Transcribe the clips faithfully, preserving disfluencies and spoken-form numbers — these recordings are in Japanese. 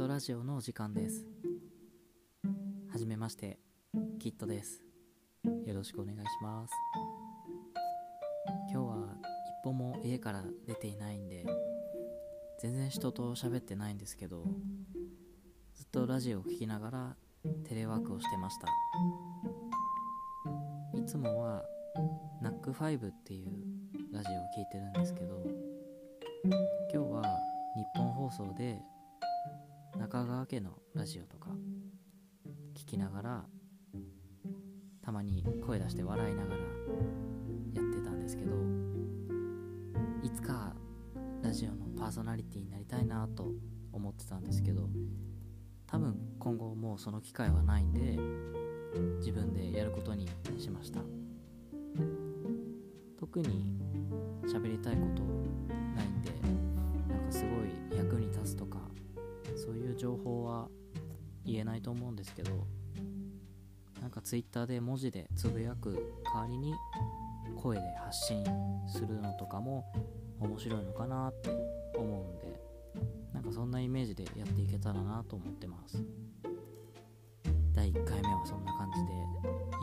トラジオのお時間です。はじめまして、キットです。よろしくお願いします。今日は一歩も家から出ていないんで、全然人と喋ってないんですけど、ずっとラジオを聞きながらテレワークをしてました。いつもは ナックファイブ っていうラジオを聞いてるんですけど、今日は日本放送で中川家のラジオとか聞きながら、たまに声出して笑いながらやってたんですけど、いつかラジオのパーソナリティになりたいなと思ってたんですけど、多分今後もうその機会はないんで、自分でやることにしました。特に喋りたいことないんで、なんかすごい役に立つとかそういう情報は言えないと思うんですけど、なんかツイッターで文字でつぶやく代わりに声で発信するのとかも面白いのかなって思うんで、なんかそんなイメージでやっていけたらなと思ってます。だいいっかいめはそんな感じで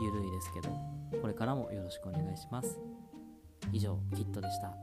ゆるいですけど、これからもよろしくお願いします。以上、キットでした。